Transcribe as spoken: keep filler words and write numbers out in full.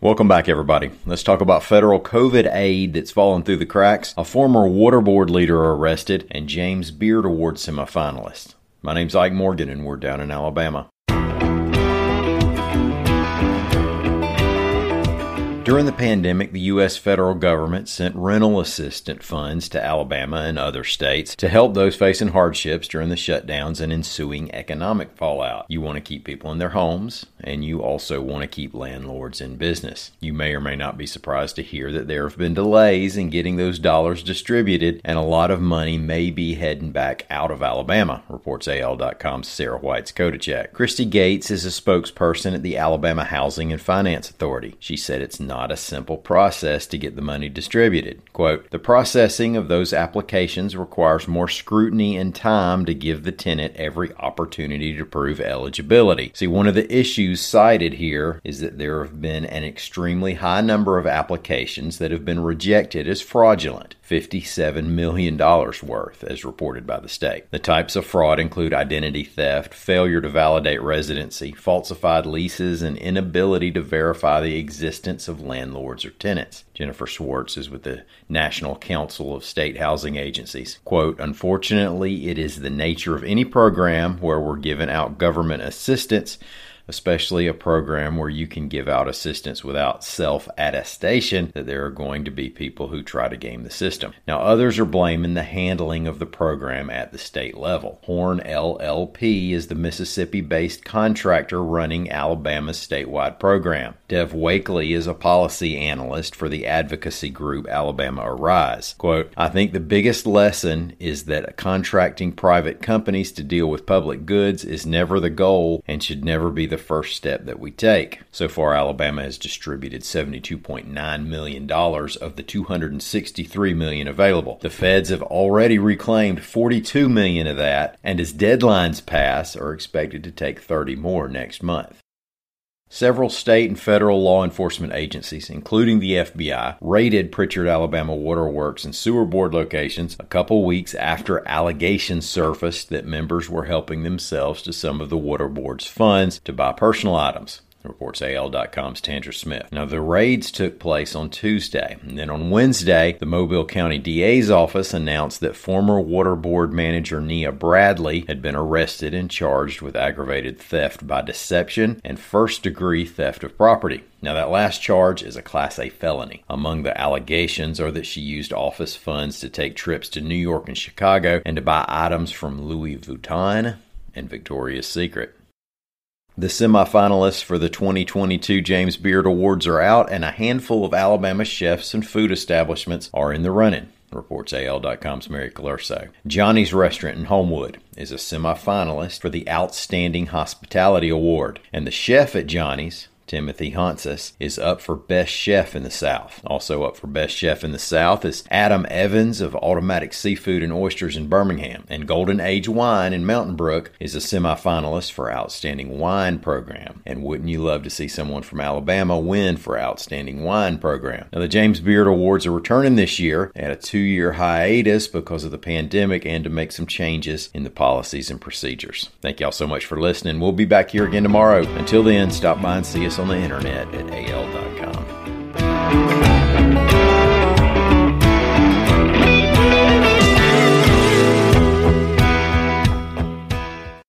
Welcome back, everybody. Let's talk about federal COVID aid that's fallen through the cracks, a former water board leader arrested, and James Beard Award semifinalist. My name's Ike Morgan, and we're down in Alabama. During the pandemic, the U S federal government sent rental assistance funds to Alabama and other states to help those facing hardships during the shutdowns and ensuing economic fallout. You want to keep people in their homes, and you also want to keep landlords in business. You may or may not be surprised to hear that there have been delays in getting those dollars distributed, and a lot of money may be heading back out of Alabama, reports A L dot com's Sarah White's Kodachek. Christy Gates is a spokesperson at the Alabama Housing and Finance Authority. She said it's not Not a simple process to get the money distributed. Quote, the processing of those applications requires more scrutiny and time to give the tenant every opportunity to prove eligibility. See, one of the issues cited here is that there have been an extremely high number of applications that have been rejected as fraudulent, fifty-seven million dollars worth, as reported by the state. The types of fraud include identity theft, failure to validate residency, falsified leases, and inability to verify the existence of landlords or tenants. Jennifer Schwartz is with the National Council of State Housing Agencies. Quote, unfortunately, it is the nature of any program where we're giving out government assistance, especially a program where you can give out assistance without self-attestation, that there are going to be people who try to game the system. Now, others are blaming the handling of the program at the state level. Horn L L P is the Mississippi-based contractor running Alabama's statewide program. Dev Wakely is a policy analyst for the advocacy group Alabama Arise. Quote, I think the biggest lesson is that contracting private companies to deal with public goods is never the goal and should never be the first step that we take. So far, Alabama has distributed seventy-two point nine million dollars of the two hundred sixty-three million dollars available. The feds have already reclaimed forty-two million dollars of that, and as deadlines pass, are expected to take thirty more next month. Several state and federal law enforcement agencies, including the F B I, raided Pritchard Alabama Water Works and Sewer Board locations a couple weeks after allegations surfaced that members were helping themselves to some of the water board's funds to buy personal items, reports A L dot com's Tantra Smith. Now, the raids took place on Tuesday, and then on Wednesday, the Mobile County D A's office announced that former Water Board manager Nia Bradley had been arrested and charged with aggravated theft by deception and first-degree theft of property. Now, that last charge is a Class A felony. Among the allegations are that she used office funds to take trips to New York and Chicago and to buy items from Louis Vuitton and Victoria's Secret. The semifinalists for the twenty twenty-two James Beard Awards are out, and a handful of Alabama chefs and food establishments are in the running, reports A L dot com's Mary Colerso. Johnny's Restaurant in Homewood is a semifinalist for the Outstanding Hospitality Award, and the chef at Johnny's, Timothy Hansis, is up for Best Chef in the South. Also up for Best Chef in the South is Adam Evans of Automatic Seafood and Oysters in Birmingham. And Golden Age Wine in Mountain Brook is a semifinalist for Outstanding Wine Program. And wouldn't you love to see someone from Alabama win for Outstanding Wine Program? Now, the James Beard Awards are returning this year at a two-year hiatus because of the pandemic and to make some changes in the policies and procedures. Thank y'all so much for listening. We'll be back here again tomorrow. Until then, stop by and see us on the internet at A L dot com.